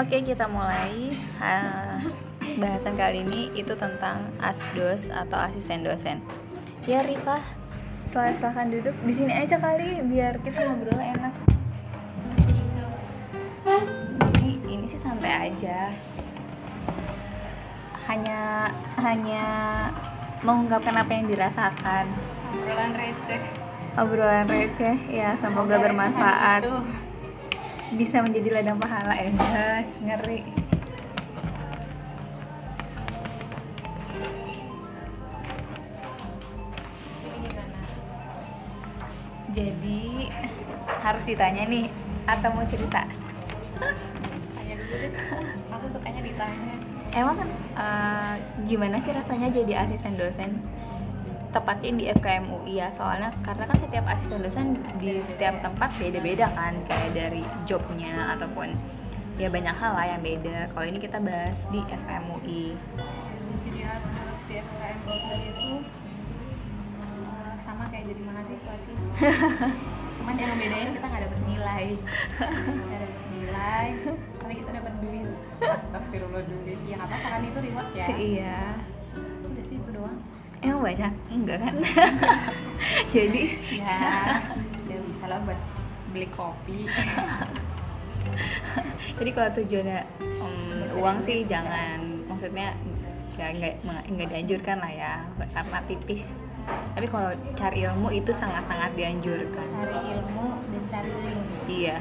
Oke, kita mulai bahasan kali ini itu tentang asdos atau asisten dosen. Ya Rifah, silahkan duduk di sini aja kali biar kita ngobrol enak. Jadi ini sih santai aja. Hanya mengungkapkan apa yang dirasakan. Obrolan receh ya, semoga bermanfaat. Bisa menjadi ladang pahala ya, guys. Ngeri. Jadi harus ditanya nih atau mau cerita? Tanya dulu deh. Aku sukanya ditanya. Emang kan gimana sih rasanya jadi asisten dosen? Tepatnya di FKM UI ya, soalnya karena kan setiap asisten dosen di setiap tempat beda-beda kan, kayak dari jobnya ataupun ya banyak hal lah yang beda. Kalau ini kita bahas di FKM UI. Jadi asisten di FKM UI itu sama kayak jadi mahasiswa sih. Cuman yang bedanya kita nggak dapat nilai. Tapi kita dapat duit. Astagfirullah, duit. Ya nggak apa-apa kan, itu reward ya. Iya. Udah sih, itu doang. Emang banyak? Enggak kan? Jadi ya bisa lah buat beli kopi. Jadi kalau tujuannya uang sih jangan, maksudnya nggak dianjurkan lah ya, karena tipis. Tapi kalau cari ilmu itu sangat-sangat dianjurkan. Cari ilmu dan cari link. Iya,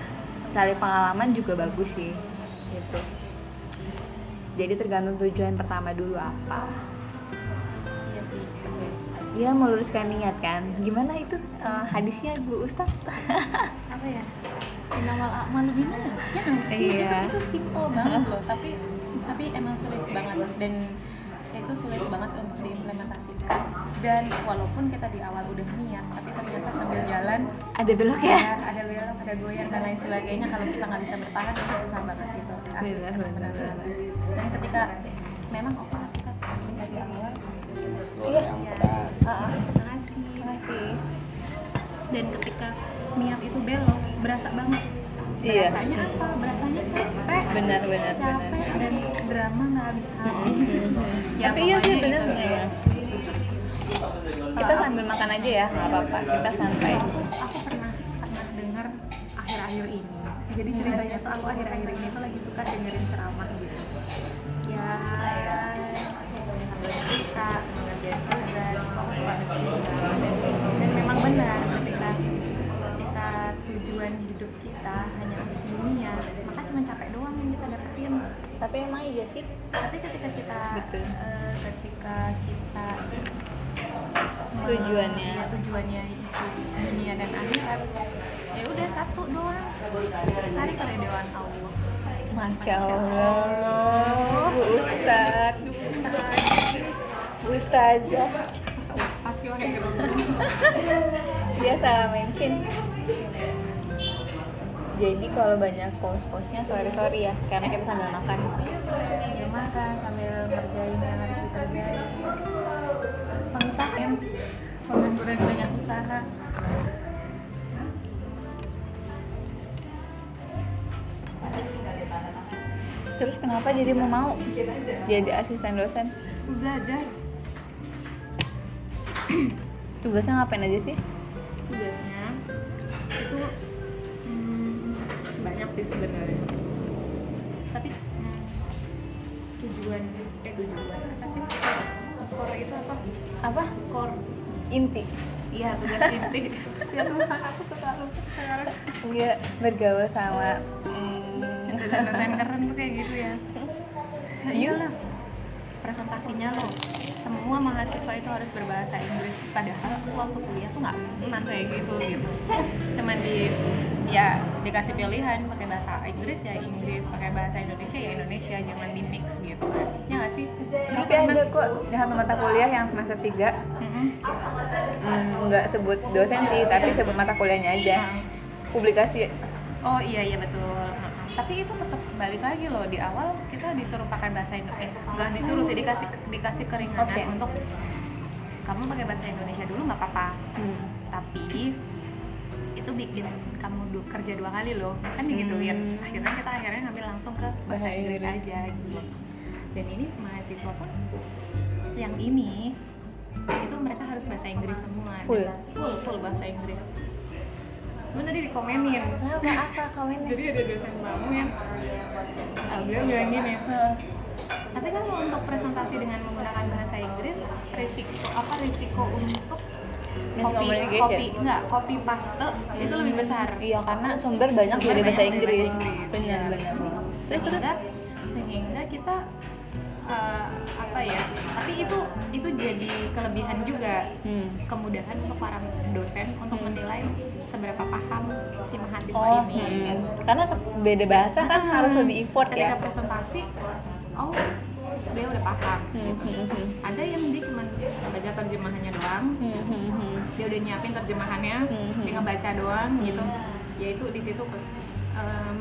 cari pengalaman juga bagus sih gitu. Jadi tergantung tujuan pertama dulu apa. Ya, meluruskan niat kan. Gimana itu hadisnya Bu Ustaz? Apa ya? Innamal a'malu binniyat. Iya. Itu simple banget loh, tapi emang sulit banget, dan itu sulit banget untuk diimplementasikan. Dan walaupun kita di awal udah niat, tapi ternyata sambil jalan ada belok ya. Ada belok, ada goyang dan lain sebagainya. Kalau kita nggak bisa bertahan itu susah banget gitu. Benar. Dan ketika memang kita dari awal makasih. Dan ketika niat itu belok, berasa banget. Berasanya apa? Berasanya capek. Benar. Dan drama nggak habis-habis. Ya, tapi iya sih benar. Kita sambil makan aja ya, nggak apa-apa. Kita santai. Aku pernah dengar akhir-akhir ini. Jadi ceritanya tuh aku akhir-akhir ini tuh lagi suka dengerin ceramah gitu. Ya. Kita mengerjakan tugas dan memang benar ketika tujuan hidup kita hanya untuk dunia, maka cuma capek doang yang kita dapetin. Tapi emang iya sih. Tapi ketika kita tujuannya itu dunia dan akhirat, ya udah satu doang, cari keridhaan Allah. Masya Allah, Bu Ustadz. Ustazah. Masa Ustaz sih orang yang dia salah mention. Jadi kalau banyak post-postnya sorry ya, karena kita sambil makan. Sambil makan, sambil kerjain yang harus dikerjain. Pengusahain, pembenturan banyak usaha. Terus kenapa jadi mau jadi asisten dosen? Belajar. Tugasnya ngapain aja sih? Tugasnya itu banyak sih sebenarnya. Tapi tujuan apa sih? Core itu apa? Apa? Core inti. Iya, tugas inti. Ya Tuhan, aku suka lupa sekarang. Iya, bergaul sama dosen-dosen keren tuh kayak gitu ya. Nah, iyalah. Presentasinya loh, semua mahasiswa itu harus berbahasa Inggris, padahal waktu kuliah tuh nggak pernah kayak gitu. Cuman dikasih pilihan pakai bahasa Inggris ya Inggris, pakai bahasa Indonesia ya Indonesia, jangan di mix gitu kan. Ya nggak sih? Tapi ada kok dalam mata kuliah yang semester 3 nggak sebut dosen sih, tapi sebut mata kuliahnya aja, publikasi. Oh iya betul. Tapi itu tetap balik lagi loh, di awal kita disuruh pakai bahasa Indonesia, nggak disuruh sih, dikasih keringanan untuk kamu pakai bahasa Indonesia dulu nggak apa-apa. Tapi itu bikin kamu kerja dua kali loh, kan digituin. Akhirnya kita ngambil langsung ke bahasa Inggris aja gitu. Dan ini mahasiswa pun yang ini itu mereka harus bahasa Inggris semua, full bahasa Inggris. Cuman tadi dikomenin. Apa komennya? Jadi ada dosen kamu yang beliau bilang gini, tapi kan untuk presentasi dengan menggunakan bahasa Inggris, risiko untuk copy paste itu lebih besar. Iya, karena sumber banyak dari bahasa Inggris. Benar-benar. Sehingga kita tapi itu jadi kelebihan juga, kemudahan untuk para dosen untuk menilai seberapa paham si mahasiswa ini. Karena beda bahasa kan harus lebih import ya. Ketika presentasi, dia udah paham. Ada yang dia cuma baca terjemahannya doang, dia udah nyiapin terjemahannya, dia ngebaca doang gitu. Yaitu di situ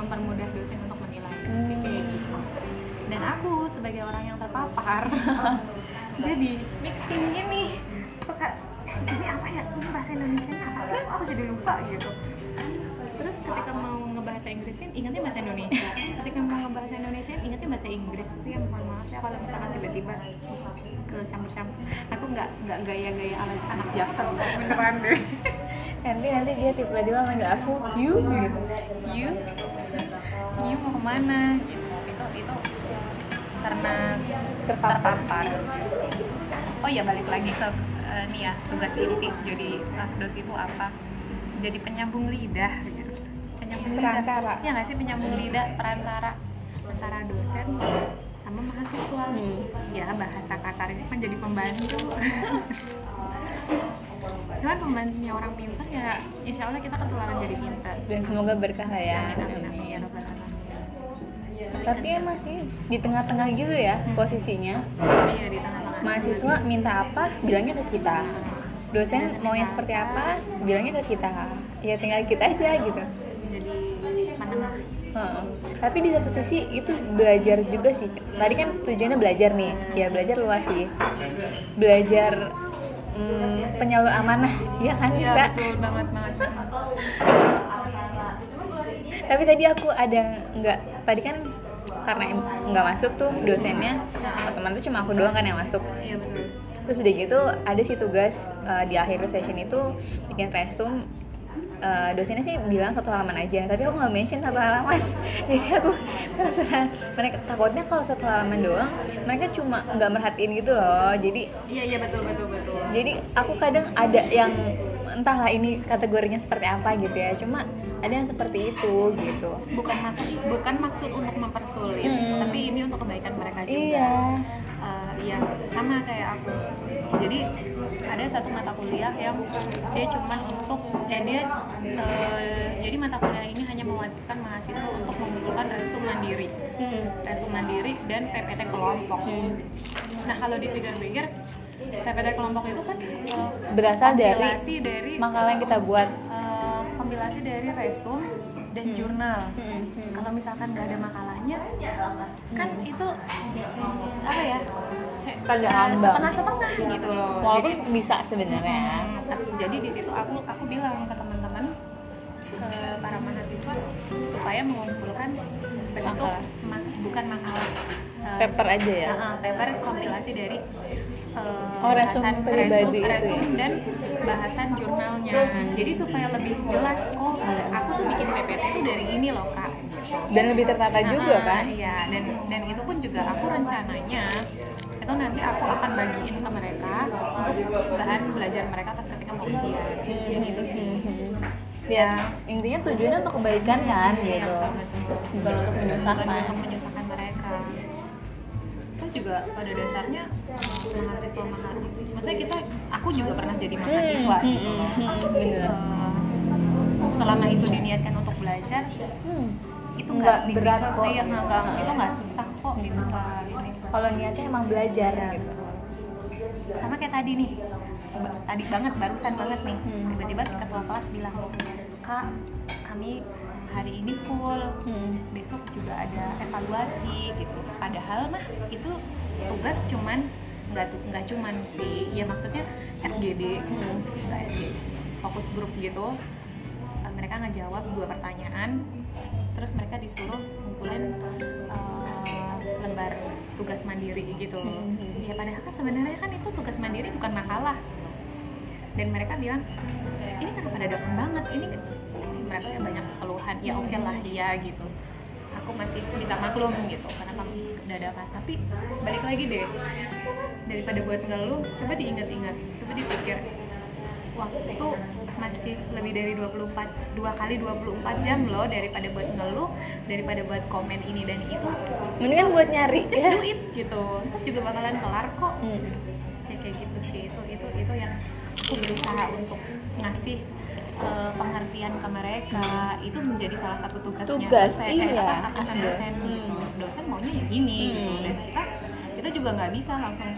mempermudah dosen untuk menilai. Kayak gitu. Dan aku sebagai orang yang terpapar, jadi mixing gini suka ini apa ya, ini bahasa Indonesia apa sih, aku jadi lupa gitu. Terus ketika mau ngebahasa Inggrisin ingatnya bahasa Indonesia, ketika mau ngebahasa Indonesia ingatnya bahasa Inggris. Itu yang mohon maaf ya kalau misalkan tiba-tiba kecampur-campur. Aku nggak gaya-gaya anak jaksa beneran deh. Nanti dia tiba-tiba manggil aku you mau kemana gitu. Karena terpapar. Oh ya, balik lagi ke tugas inti jadi nasdos itu apa? Jadi penyambung lidah gitu. Penyambung perantara. Lidah. Ya nggak sih, penyambung lidah perantara antara dosen sama mahasiswa. Ya bahasa kasarnya kan jadi pembantu. Cuman pembantunya orang pintar ya, insya Allah kita ketularan jadi pintar. Dan semoga berkah lah ya. Amin. Tapi emang sih di tengah-tengah gitu ya posisinya. Iya, di tengah-tengah. Mahasiswa minta apa bilangnya ke kita, dosen maunya seperti apa bilangnya ke kita, ya tinggal kita aja gitu. Jadi menengah. Tapi di satu sisi itu belajar juga sih. Tadi kan tujuannya belajar nih, ya belajar luas sih. Belajar penyalur amanah, ya kan bisa. Ya, betul banget. Tapi tadi aku tadi kan karena nggak masuk tuh dosennya, teman tuh cuma aku doang kan yang masuk. Terus udah gitu ada sih tugas di akhir session itu bikin resume. Dosennya sih bilang 1 halaman aja, tapi aku nggak mention 1 halaman. Jadi aku terserah mereka, takutnya kalau 1 halaman doang mereka cuma nggak merhatiin gitu loh. Jadi iya betul. Jadi aku kadang ada yang entahlah ini kategorinya seperti apa gitu ya, cuma ada yang seperti itu gitu. Bukan maksud untuk mempersulit, tapi ini untuk kebaikan mereka juga. Iya. Iya, sama kayak aku. Jadi ada satu mata kuliah yang dia cuman untuk jadi mata kuliah ini hanya mewajibkan mahasiswa untuk mengumpulkan resume mandiri. Resume mandiri dan PPT kelompok. Nah, kalau dipikir-pikir PPT kelompok itu kan berasal dari makalah yang kita buat, kompilasi dari resume dan jurnal. Kalau misalkan nggak ada makalahnya, kan itu apa ya? Setengah-setengah gitu loh. Walaupun jadi, bisa sebenarnya. Jadi di situ aku bilang ke teman-teman, ke para mahasiswa supaya mengumpulkan bentuk bukan makalah. Paper aja ya. Paper kompilasi dari bahasan pribadi resume dan bahasan jurnalnya. Jadi supaya lebih jelas, aku tuh bikin PPT itu dari ini loh, Kak. Dan lebih tertata juga kan? Iya, dan itu pun juga aku rencananya itu nanti aku akan bagiin ke mereka untuk bahan belajar mereka pas ketika mau ujian. Gitu sih. Ya, intinya tujuannya untuk kebaikan kan gitu. Bukan untuk menyusahkan mereka. Juga pada dasarnya mahasiswa, maksudnya aku juga pernah jadi mahasiswa gitu. Bener. Selama itu diniatkan untuk belajar, itu nggak berat kok. Iya, itu nggak susah kok gitu kan. Kalau niatnya emang belajar gitu. Sama kayak tadi nih, tadi barusan banget nih, tiba-tiba si ketua kelas bilang, Kak, kami hari ini full, besok juga ada evaluasi gitu. Padahal itu tugas cuman nggak cuman sih, ya maksudnya FGD, fokus grup gitu, mereka ngejawab 2 pertanyaan, terus mereka disuruh ngumpulin lembar tugas mandiri gitu. Ya padahal kan sebenarnya kan itu tugas mandiri bukan makalah. Dan mereka bilang, ini kenapa dadakan banget, ini mereka yang banyak keluhan, ya oke lah ya gitu. Aku masih bisa maklum gitu, kenapa dadakan. Tapi balik lagi deh, daripada buat ngeluh, coba diingat-ingat, coba dipikir. Waktu masih lebih dari 2 kali 24 jam loh, daripada buat ngeluh, daripada buat komen ini dan itu. Mendingan buat nyari, just do it gitu. Terus juga bakalan kelar kok. Ya kayak gitu sih, itu yang aku berusaha untuk ngasih pengertian ke mereka. Itu menjadi salah satu tugasnya. Asisten dosen. Dosen maunya ya gini gitu. Dan kita juga nggak bisa langsung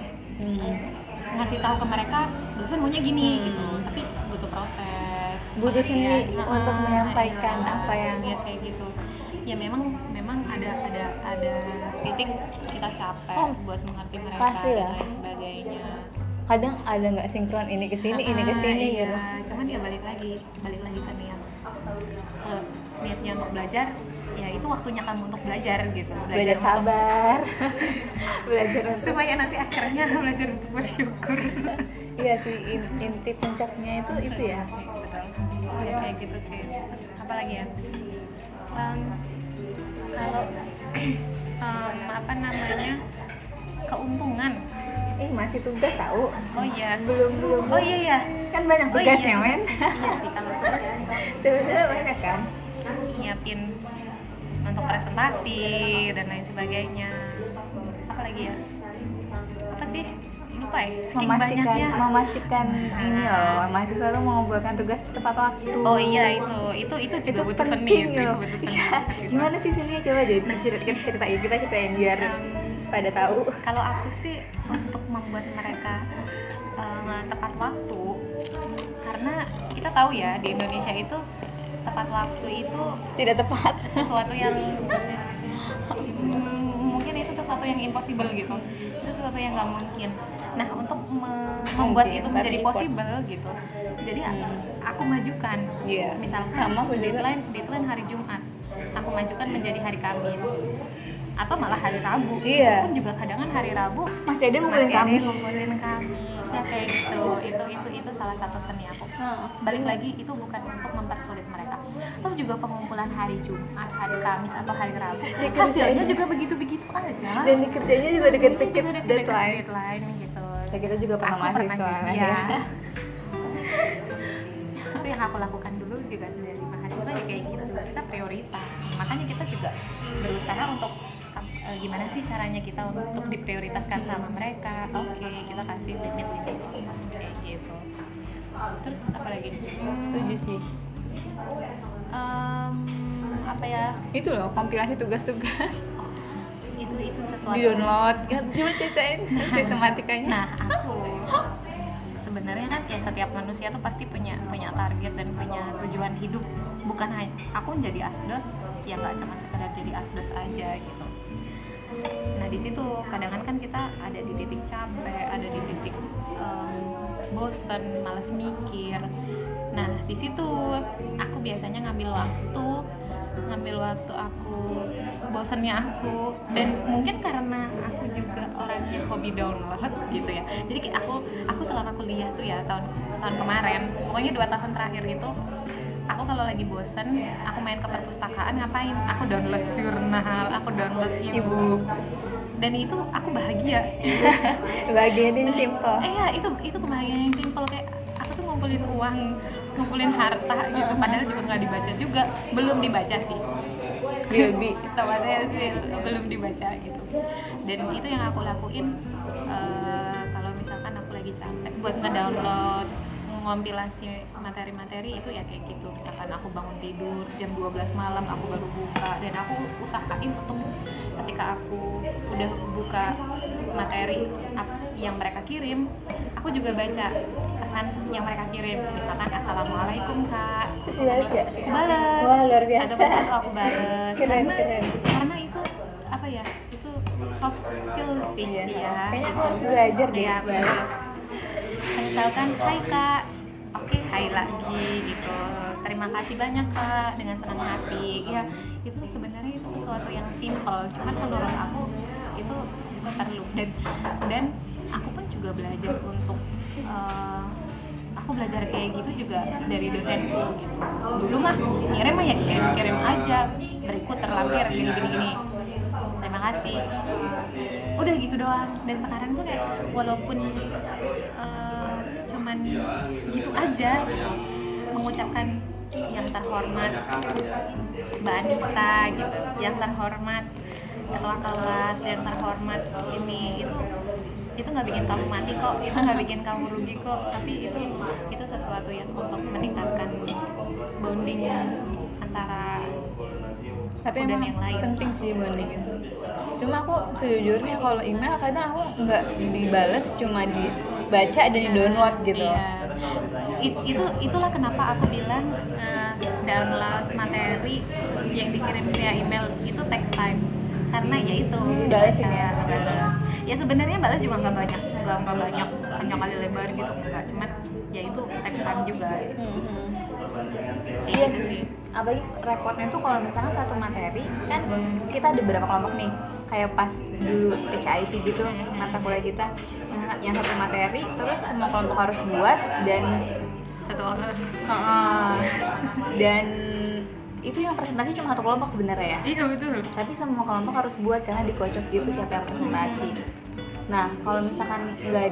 ngasih tahu ke mereka dosen maunya gini gitu, tapi butuh proses, butuh seni untuk menyampaikan apa yang ya kayak gitu. Ya memang ada titik kita capek buat mengerti mereka dan lain sebagainya. Kadang ada nggak sinkron ini kesini iya, gitu. Cuman ya balik lagi ke niat. Niatnya untuk belajar, ya itu waktunya kamu untuk belajar gitu. Belajar sabar, belajar supaya nanti akhirnya belajar bersyukur. Iya sih, inti puncaknya itu ya. Betul. Kayak gitu sih. Apalagi ya? Kalau keuntungan. Masih tugas tahu? Oh iya. Belum. Oh iya ya. Kan banyak tugasnya, men. Iya sih kalau tugas. Sebenarnya banyak kan. Nyiapin untuk presentasi dan lain sebagainya. Apa lagi ya? Apa sih? Lupa ya. Memastikan ini loh, mahasiswa tuh mengumpulkan tugas tepat waktu. Oh iya itu butuh seni loh. Gimana sih seninya, coba deh kita ceritain biar pada tahu. Kalau aku sih untuk membuat mereka tepat waktu, karena kita tahu ya di Indonesia itu tepat waktu itu tidak tepat, sesuatu yang mungkin itu sesuatu yang impossible gitu, itu sesuatu yang nggak mungkin. Nah untuk membuat itu menjadi possible gitu, jadi aku majukan, misalkan deadline hari Jumat, aku majukan menjadi hari Kamis. Atau malah hari Rabu, itu pun juga kadang hari Rabu masih ada ngumpulin Kamis. Ya kayak gitu, itu salah satu seni aku. Balik lagi, itu bukan untuk mempersulit mereka. Terus juga pengumpulan hari Jumat, hari Kamis, atau hari Rabu, hasilnya juga begitu-begitu aja. Dan dikerjanya juga deket-deket deadline gitu. Ya kita juga pernah mahasiswa ya. Itu yang aku lakukan dulu juga sendiri. Mahasiswa ya kayak gitu, kita prioritas. Makanya kita juga berusaha untuk gimana sih caranya kita untuk diprioritaskan sama mereka. Oke, kita kasih limit kayak gitu. Terus apa lagi? Setuju sih. Apa ya? Itu loh kompilasi tugas-tugas. Itu sesuatu. Di download. Coba ceritain sistematikanya. Nah, aku sebenarnya kan ya setiap manusia tuh pasti punya target dan punya tujuan hidup. Bukan hanya aku jadi asdos, ya nggak cuma sekedar jadi asdos aja gitu. Nah di situ kadang-kadang kan kita ada di titik capek, ada di titik bosen, malas mikir. Nah di situ aku biasanya ngambil waktu aku bosennya aku, dan mungkin karena aku juga orang yang hobi download gitu ya. Jadi aku selama kuliah tuh ya tahun kemarin, pokoknya 2 tahun terakhir itu, aku kalau lagi bosen, aku main ke perpustakaan, ngapain? Aku download jurnal, aku download e-book. Dan itu aku bahagia. Bahagia yang simple. Iya, itu kebahagiaan yang simple, kayak aku tuh ngumpulin uang, ngumpulin harta gitu. Padahal juga nggak dibaca juga, belum dibaca sih. Bilbi, tawarnya sih belum dibaca gitu. Dan itu yang aku lakuin kalau misalkan aku lagi capek, buat ngedownload ngompilasi materi-materi itu ya kayak gitu. Misalkan aku bangun tidur jam 12 malam aku baru buka, dan aku usahain untuk ketika aku udah buka materi yang mereka kirim, aku juga baca pesan yang mereka kirim. Misalkan assalamualaikum kak, terus dibalas ya? Aku balas. Wah luar biasa. Atau aku balas karena itu apa ya, itu soft skill sih ya. Kayaknya aku harus belajar deh balas. Misalkan, hai kak, oke hai mulai lagi gitu. Terima kasih banyak Kak, dengan senang hati. Ya itu sebenarnya itu sesuatu yang simple, cuman menurut aku itu perlu, dan aku pun juga belajar untuk aku belajar kayak gitu juga dari dosenku gitu. Dulu mah ngirim mah ya kirim aja, berikut terlampir gini. Terima kasih. Udah gitu doang. Dan sekarang tuh kayak walaupun cuman gitu aja gitu, mengucapkan yang terhormat Mbak Anissa gitu, yang terhormat ketua kelas, yang terhormat ini itu nggak bikin kamu mati kok, itu nggak bikin kamu rugi kok, tapi itu sesuatu yang untuk meningkatkan bonding antara tapi emang yang lain. Penting sih bonding itu. Cuma aku sejujurnya kalau email kadang aku nggak dibales, cuma dibaca dan di-download gitu. Iya. Itulah kenapa aku bilang download materi yang dikirim via email itu takes time, karena ya itu balasin ya sebenarnya balas juga nggak banyak panjang kali lebar gitu enggak, cuman ya itu takes time juga. Iya sih, apalagi repotnya tuh kalau misalkan satu materi kan kita ada beberapa kelompok nih, kayak pas dulu HIP gitu mata kuliah kita yang satu materi terus semua kelompok harus buat dan satu orang dan itu yang presentasi cuma satu kelompok sebenarnya ya. Iya betul. Tapi semua kelompok harus buat karena dikocok gitu siapa yang presentasi. Nah kalau misalkan nggak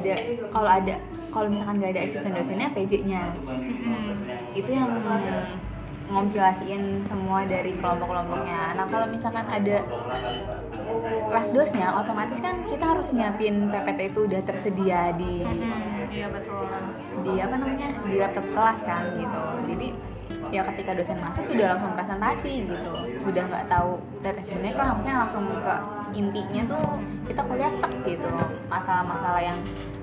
ada, kalau misalkan nggak ada asisten dosennya PJ-nya itu yang ngompilasiin semua dari kelompok-kelompoknya. Nah kalau misalkan ada lasdosnya, otomatis kan kita harus nyiapin PPT itu udah tersedia di iya betul, di apa namanya, di laptop kelas kan gitu. Jadi ya ketika dosen masuk udah langsung presentasi gitu, udah nggak tahu terusnya kan, harusnya langsung ke intinya tuh kita kuliah tek gitu. Masalah-masalah yang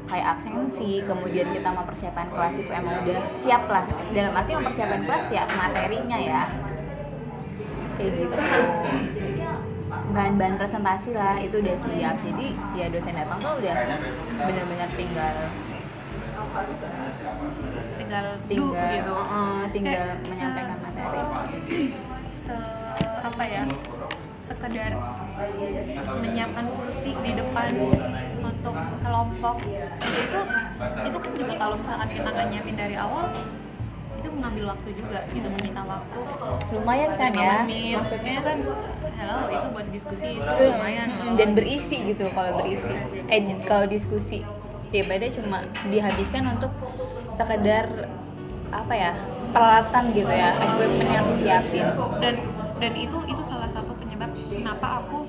kayak absensi, kemudian kita mempersiapkan kelas itu emang udah siap lah, dalam arti mempersiapkan kelas ya materinya ya kayak gitu, bahan-bahan presentasi lah itu udah siap. Jadi ya dosen datang tuh udah benar-benar tinggal gitu. Tinggal menyampaikan materi apa ya, sekedar menyiapkan kursi di depan untuk kelompok. Itu kan juga kalau misalkan kita nggak nyiapin dari awal itu mengambil waktu juga, itu meminta waktu lumayan kan ya, maksudnya itu kan hello itu buat diskusi itu lumayan dan berisi gitu. Kalau berisi kalau diskusi daripada cuma dihabiskan untuk sekedar apa ya, peralatan gitu ya, equipment yang disiapin. Dan itu salah satu penyebab kenapa aku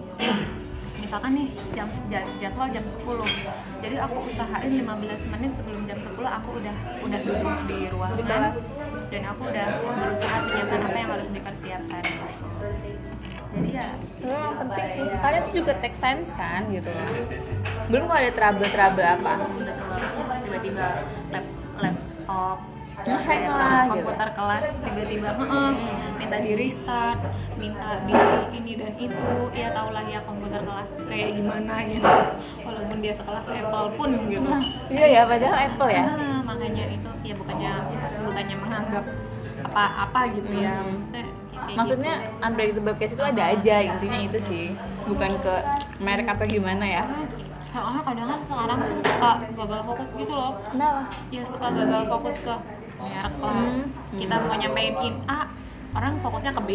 misalkan nih jadwal jam 10, jadi aku usahain 15 menit sebelum jam 10 aku udah duduk di ruangan dan aku udah berusaha menyiapkan apa yang harus dipersiapkan. Jadi ya penting sih, kalian tuh juga take times kan gitu loh. Belum kalau ada trouble apa tiba-tiba laptop komputer gitu. Kelas tiba-tiba minta di restart, minta di ini dan itu, ya tau lah ya komputer kelas kayak gimana gitu, walaupun dia sekelas Apple pun gitu. Iya ya, padahal Apple ya. Makanya itu ya bukannya menganggap apa-apa gitu ya. Maksudnya gitu. Unpredictable case itu ada aja, intinya itu sih, bukan ke merek atau gimana ya. Soalnya kadang-kadang sekarang tuh suka gagal fokus gitu loh. Kenapa? Ya suka gagal fokus ke merek lah. Kita mau nyampein A, orang fokusnya ke B.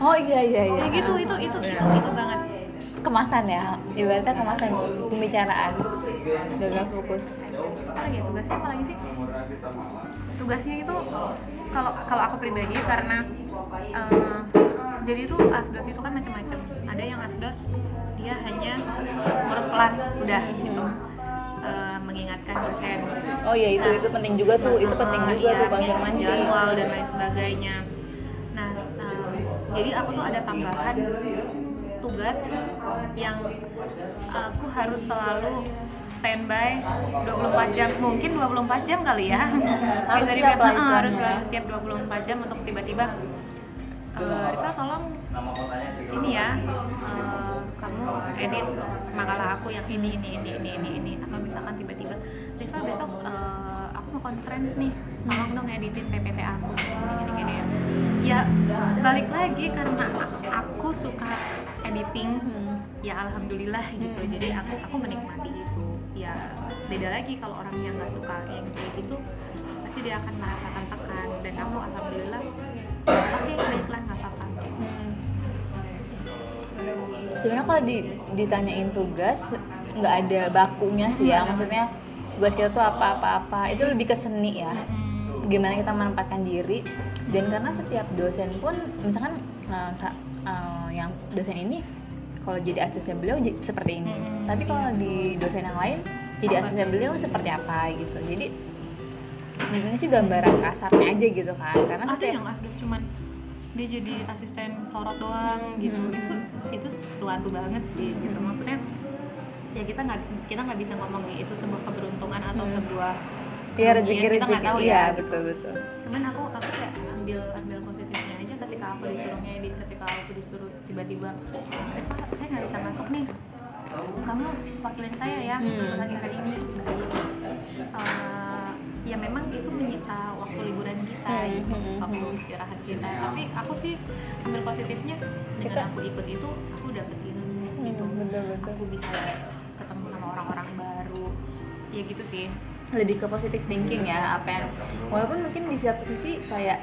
Oh iya. Kayak gitu, itu banget. Kemasan ya, ibaratnya kemasan pembicaraan. Gagal fokus. Apalagi tugasnya apalagi sih? Tugasnya itu kalau aku pribadi karena jadi tuh asdos itu kan macam-macam. Ada yang asdos dia hanya ngurus kelas udah gitu, mengingatkan dosen. Oh ya itu penting juga tuh, itu penting juga tuh konfirmasi jadwal dan lain sebagainya. Nah, jadi aku tuh ada tambahan tugas yang aku harus selalu standby 24 jam, mungkin 24 jam kali ya. Harus siap lah, harus siap 24 jam untuk tiba-tiba Rifa tolong ini ya, kamu edit makalah aku yang ini. Atau misalkan tiba-tiba Rifa besok aku mau conference nih, tolong dong editin PPT aku gini-gini ya. Ya balik lagi karena aku suka editing, ya alhamdulillah gitu. Jadi aku menikmati itu. Ya beda lagi kalau orang yang nggak suka yang kayak gitu, pasti dia akan merasakan tekan. Dan aku alhamdulillah oke, baiklah, nggak apa-apa. Sebenarnya kalau ditanyain tugas nggak ada bakunya sih ya, maksudnya tugas kita tuh apa-apa itu lebih ke seni ya, gimana kita menempatkan diri. Dan karena setiap dosen pun misalkan yang dosen ini kalau jadi asisten beliau seperti ini, tapi kalau di dosen yang lain jadi asisten beliau seperti apa gitu. Jadi ini sih gambaran kasarnya aja gitu kan, karena ada yang harus cuman dia jadi asisten sorot doang gitu, itu sesuatu banget sih gitu. Maksudnya ya kita nggak bisa ngomong nih itu sebuah keberuntungan atau sebuah ya rezeki kita nggak tahu ya betul. Cuman aku kayak ambil positifnya aja. Ketika aku disuruhnya edit, ketika aku disuruh tiba-tiba saya nggak bisa masuk nih, kamu wakilin saya ya lagi hari ini. Ya memang itu menyita waktu liburan kita, waktu istirahat kita. Tapi aku sih ambil positifnya dengan aku ikut itu, aku dapet ilmu gitu. Aku bisa ketemu sama orang-orang baru. Ya gitu sih. Lebih ke positive thinking ya, apa yang walaupun mungkin di satu sisi kayak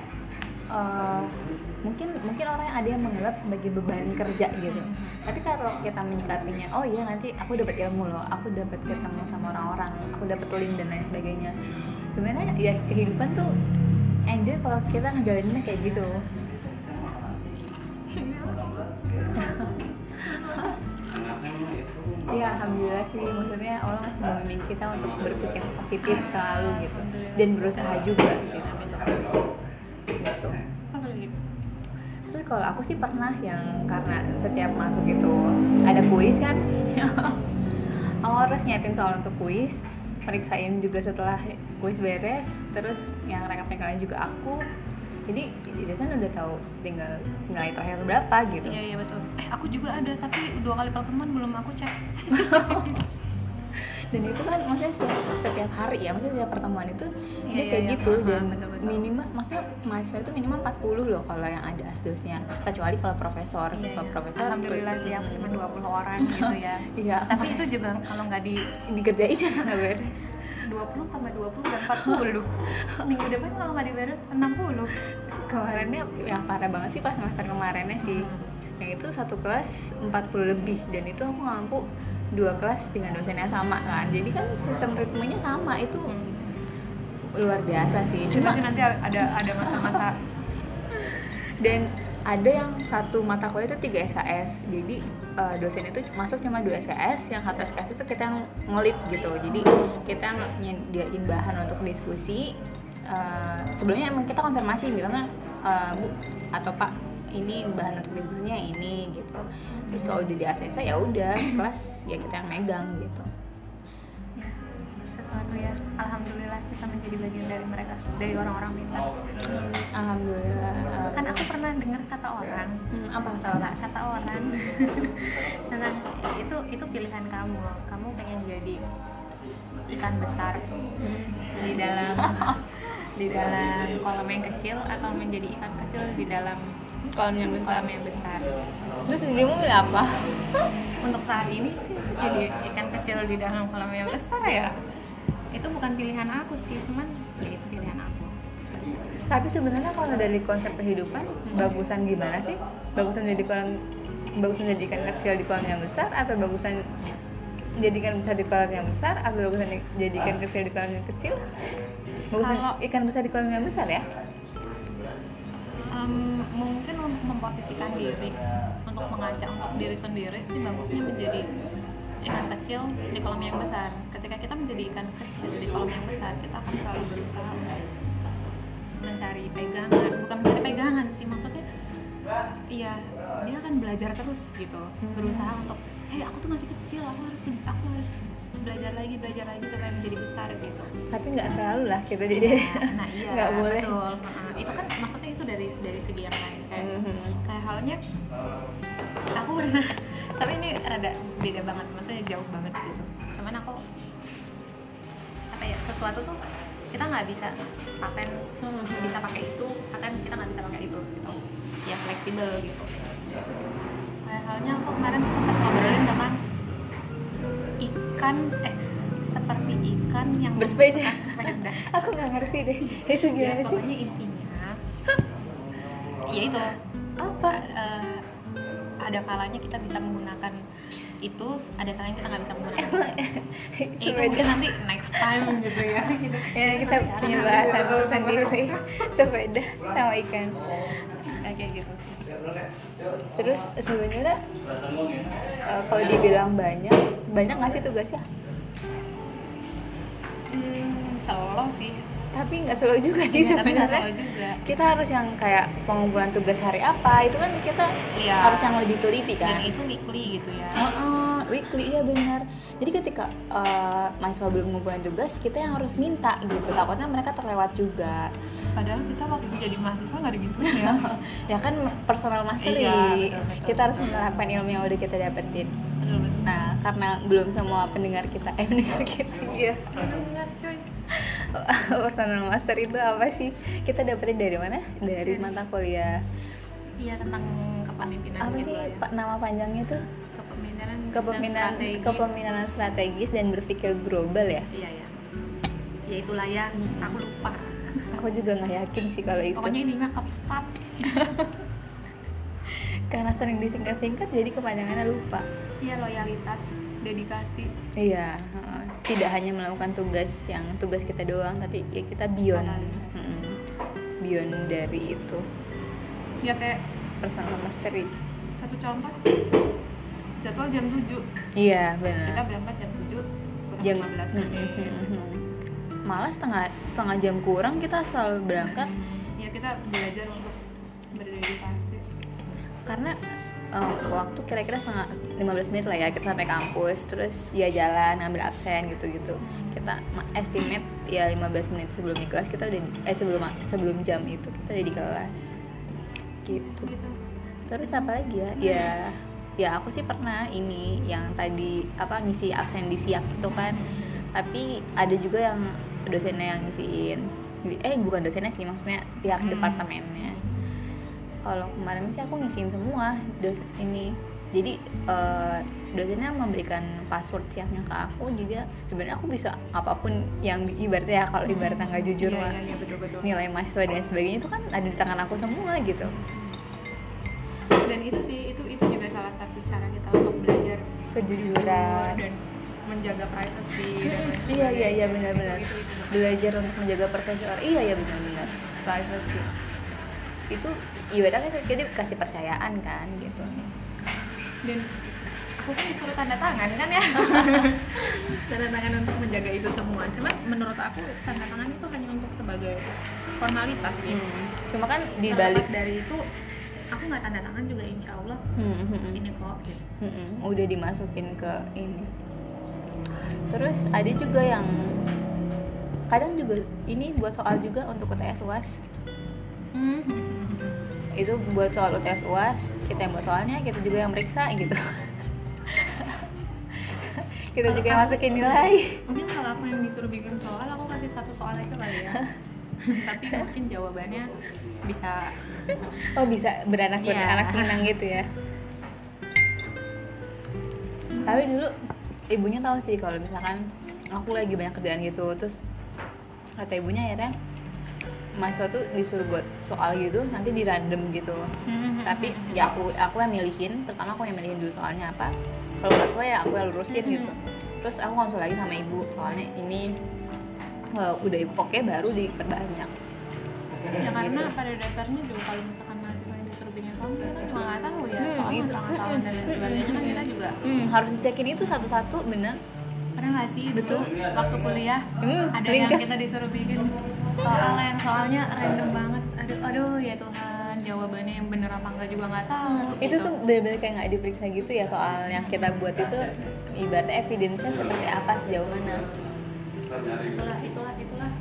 mungkin orang ada yang menganggap sebagai beban kerja gitu. Tapi kalau kita menyikapinya, oh iya nanti aku dapat ilmu loh, aku dapat ketemu sama orang-orang, aku dapat link dan lain sebagainya. Sebenarnya ya kehidupan tuh enjoy kalau kita ngejalaninnya kayak gitu. Ya alhamdulillah sih, maksudnya Allah masih membimbing kita untuk berpikir positif selalu gitu dan berusaha juga gitu. Terus kalau aku sih pernah yang karena setiap masuk itu ada kuis kan, aku harus nyiapin soal untuk kuis, periksain juga setelah kuis beres, terus yang rekap-rekapnya juga aku. Jadi biasanya udah tahu tinggal nilai terakhir berapa gitu. Iya betul. Aku juga ada, tapi 2 kali pertemuan belum aku cek. Dan itu kan maksudnya setiap hari ya, maksudnya setiap pertemuan itu dia kayak gitu. Dan minimal mahasiswa itu minimal 40 loh kalau yang ada asdosnya, kecuali kalau profesor. Kalau profesor alhamdulillah sih aku cuma 20 orang gitu ya. Iya. Tapi itu juga kalau nggak dikerjain nggak beres. 20 tambah 20 udah 40. Minggu depan kalau nggak diberes 60. Kemarinnya yang parah banget sih pas semester kemarinnya sih. Yang itu satu kelas 40 lebih, dan itu aku ngampu 2 kelas dengan dosen yang sama kan. Jadi kan sistem ritmenya sama, itu luar biasa sih. Cuma nanti ada masa-masa. Dan ada yang satu mata kuliah itu 3 SKS. Jadi dosen itu masuk cuma 2 SKS, yang 1 SKS itu kita yang ngelit gitu. Jadi kita yang nyediain bahan untuk diskusi. Sebelumnya emang kita konfirmasi gitu, karena Bu atau Pak, ini bahan untuk diskusinya ini gitu. Terus kalau udah di ACC ya udah kelas ya kita yang megang gitu. Ya, sesuatu ya. Alhamdulillah kita menjadi bagian dari mereka, dari orang-orang pintar. Alhamdulillah. Kan aku pernah dengar kata orang. Apa kata orang? Kata orang. Nah, itu pilihan kamu. Kamu pengen jadi ikan besar di dalam kolam yang kecil, atau menjadi ikan kecil di dalam kolam yang besar. Terus dirimu pilih apa? Untuk saat ini sih jadi ikan kecil di dalam kolam yang besar ya. Itu bukan pilihan aku sih, cuman ya itu pilihan aku. Tapi sebenarnya kalau dari konsep kehidupan, bagusan gimana sih? Bagusan jadi ikan kecil di kolam yang besar, atau bagusan jadi ikan besar di kolam yang besar, atau bagusan jadi ikan kecil di kolam yang kecil? Bagusan kalau ikan besar di kolam yang besar ya? Mungkin untuk memposisikan diri, untuk mengajak untuk diri sendiri sih bagusnya menjadi ikan kecil di kolam yang besar. Ketika kita menjadi ikan kecil di kolam yang besar, kita akan selalu berusaha mencari pegangan, bukan mencari pegangan sih, maksudnya iya, dia akan belajar terus gitu, berusaha untuk aku tuh masih kecil, aku harus belajar lagi supaya menjadi besar gitu. Tapi nggak selalu lah kita jadi nggak boleh. Betul. Itu kan maksudnya itu dari segi yang lain kayak kayak halnya aku pernah, tapi ini rada beda banget, maksudnya jauh banget gitu. Cuman aku sesuatu tuh kita nggak bisa paten bisa pakai itu, paten kita nggak bisa pakai itu gitu. Ya fleksibel gitu. Kayak halnya aku kemarin sempat ngobrolin tentang ikan seperti ikan yang bersepeda. Aku nggak ngerti deh itu gimana ya, sih? Pokoknya intinya ya itu apa? Ada kalanya kita bisa menggunakan itu, ada kalanya kita nggak bisa menggunakan itu mungkin nanti next time gitu ya. Ya kita punya bahasan sendiri sepeda sama ikan kayak gitu. Terus sebenarnya kalau dibilang banyak nggak sih tugasnya? Slow sih. Tapi nggak slow juga sih sebenarnya. Kita harus yang kayak pengumpulan tugas hari apa itu kan kita harus yang lebih teliti kan. Dan itu weekly gitu ya. Weekly ya benar. Jadi ketika mahasiswa belum mengumpulkan tugas, kita yang harus minta gitu. Takutnya mereka terlewat juga. Padahal kita waktu jadi mahasiswa nggak digituin ya. Ya kan personal mastery. Iya, kita harus menerapkan ilmu yang udah kita dapetin. Betul. Nah karena belum semua pendengar cuy. Personal master itu apa sih? Kita dapetin dari mana? Dari mata kuliah. Iya, tentang kepemimpinan. Apa sih ya? Nama panjangnya tuh? Kepemimpinan strategis dan berpikir global ya? Iya ya. Ya itulah ya. Aku lupa. Aku juga nggak yakin sih kalau itu. Pokoknya intinya kepstat. Karena sering disingkat-singkat jadi kepanjangannya lupa. Iya, loyalitas, dedikasi. Iya. Tidak hanya melakukan tugas kita doang, tapi ya kita beyond dari itu. Ya kayak personal mastery. Satu contoh, jadwal jam 7. Iya benar. Kita berangkat jam 7, kurang jam 15 menit. Malah setengah jam kurang kita selalu berangkat. Ya kita belajar untuk berdedikasi. Karena waktu kira-kira 15 menit lah ya kita sampai kampus, terus ya jalan ambil absen gitu-gitu. Kita estimate ya 15 menit sebelum di kelas kita udah sebelum jam itu kita udah di kelas gitu. Terus apa lagi ya? Ya aku sih pernah ini yang tadi apa ngisi absen di siap gitu kan. Tapi ada juga yang dosennya yang ngisiin. Bukan dosennya sih, maksudnya pihak departemennya. Kalau kemarin sih aku ngisiin semua dosen ini, jadi dosennya memberikan password siapnya ke aku, jadi sebenarnya aku bisa apapun yang ibaratnya kalau ibaratnya nggak jujur mah nilai mahasiswa dan sebagainya itu kan ada di tangan aku semua gitu. Dan itu sih itu juga salah satu cara kita untuk belajar kejujuran dan menjaga privacy. Iya benar-benar belajar untuk menjaga privacy. Iya benar-benar privacy itu ibaratnya kan dia kasih percayaan kan gitu. Dan aku kan disuruh tanda tangan kan ya. Tanda tangan untuk menjaga itu semua. Cuman menurut aku tanda tangan itu hanya untuk sebagai formalitas ya. Cuma kan di balik dari itu aku nggak tanda tangan juga insya Allah. Ini kok gitu. Udah dimasukin ke ini. Terus ada juga yang kadang juga ini buat soal juga untuk UTS UAS. Itu buat soal UTS UAS, kita yang buat soalnya, kita juga yang meriksa gitu. Kita juga yang masukin nilai. Mungkin kalau aku yang disuruh bikin soal, aku kasih satu soal aja kali ya. Tapi mungkin jawabannya bisa bisa beranak pinang gitu ya. Tapi dulu ibunya tahu sih kalau misalkan aku lagi banyak kerjaan gitu, terus kata ibunya akhirnya mahasiswa tuh disuruh buat soal gitu nanti di random gitu. Tapi ya aku yang milihin. Pertama aku yang milihin dulu soalnya apa, kalau nggak sesuai ya aku yang lurusin gitu. Terus aku konsul lagi sama ibu soalnya ini udah ibu oke baru diperbanyak ya, karena gitu. Pada dasarnya juga kalau misalkan mahasiswa yang disuruh bikin soal kita juga nggak tahu ya soalnya masalah dan sebagainya kan kita juga harus dicekin itu satu-satu bener. Pernah nggak sih betul waktu kuliah ada yang kita disuruh bikin soal yang soalnya random banget, aduh ya Tuhan, jawabannya yang bener apa enggak juga nggak tahu. Itu gitu. Tuh bener-bener kayak nggak diperiksa gitu ya, soal yang kita buat itu ibaratnya evidence-nya seperti apa, sejauh mana. Itulah.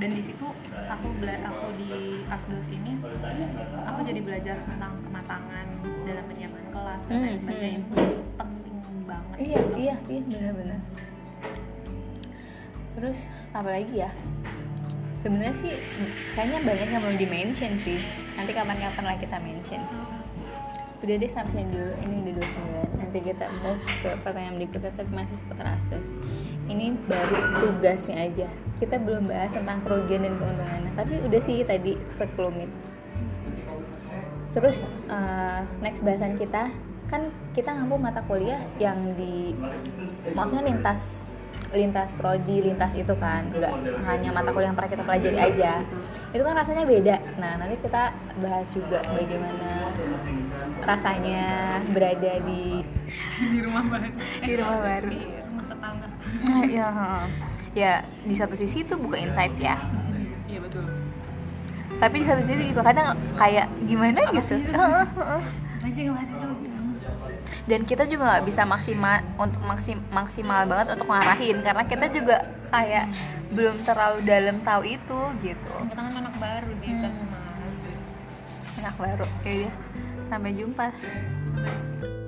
Dan di situ aku di asdos ini, aku jadi belajar tentang kematangan dalam penyiapan kelas dan lain sebagainya. Penting banget. Iya benar-benar. Terus apalagi ya, sebenarnya sih kayaknya banyak yang belum di-mention sih, nanti kapan-kapan lah kita mention. Udah deh, sampai dulu, ini udah 29, nanti kita bahas ke pertanyaan berikutnya, tapi masih seputar asbes. Ini baru tugasnya aja, kita belum bahas tentang kerugian dan keuntungannya, tapi udah sih tadi sekelumit. Terus next bahasan kita, kan kita ngambil mata kuliah yang di, maksudnya lintas prodi, lintas itu kan nggak hanya mata kuliah yang pernah kita pelajari aja, itu kan rasanya beda. Nah nanti kita bahas juga bagaimana rasanya berada di rumah baru, di rumah tetangga. Ya di satu sisi itu buka insight ya, iya betul, tapi di satu sisi juga kadang kayak gimana gitu masih ngebahas itu begitu. Dan kita juga nggak bisa maksimal banget untuk ngarahin, karena kita juga kayak belum terlalu dalam tahu itu gitu. Kita kan anak baru di atas mas, anak baru. Yaudah, sampai jumpa.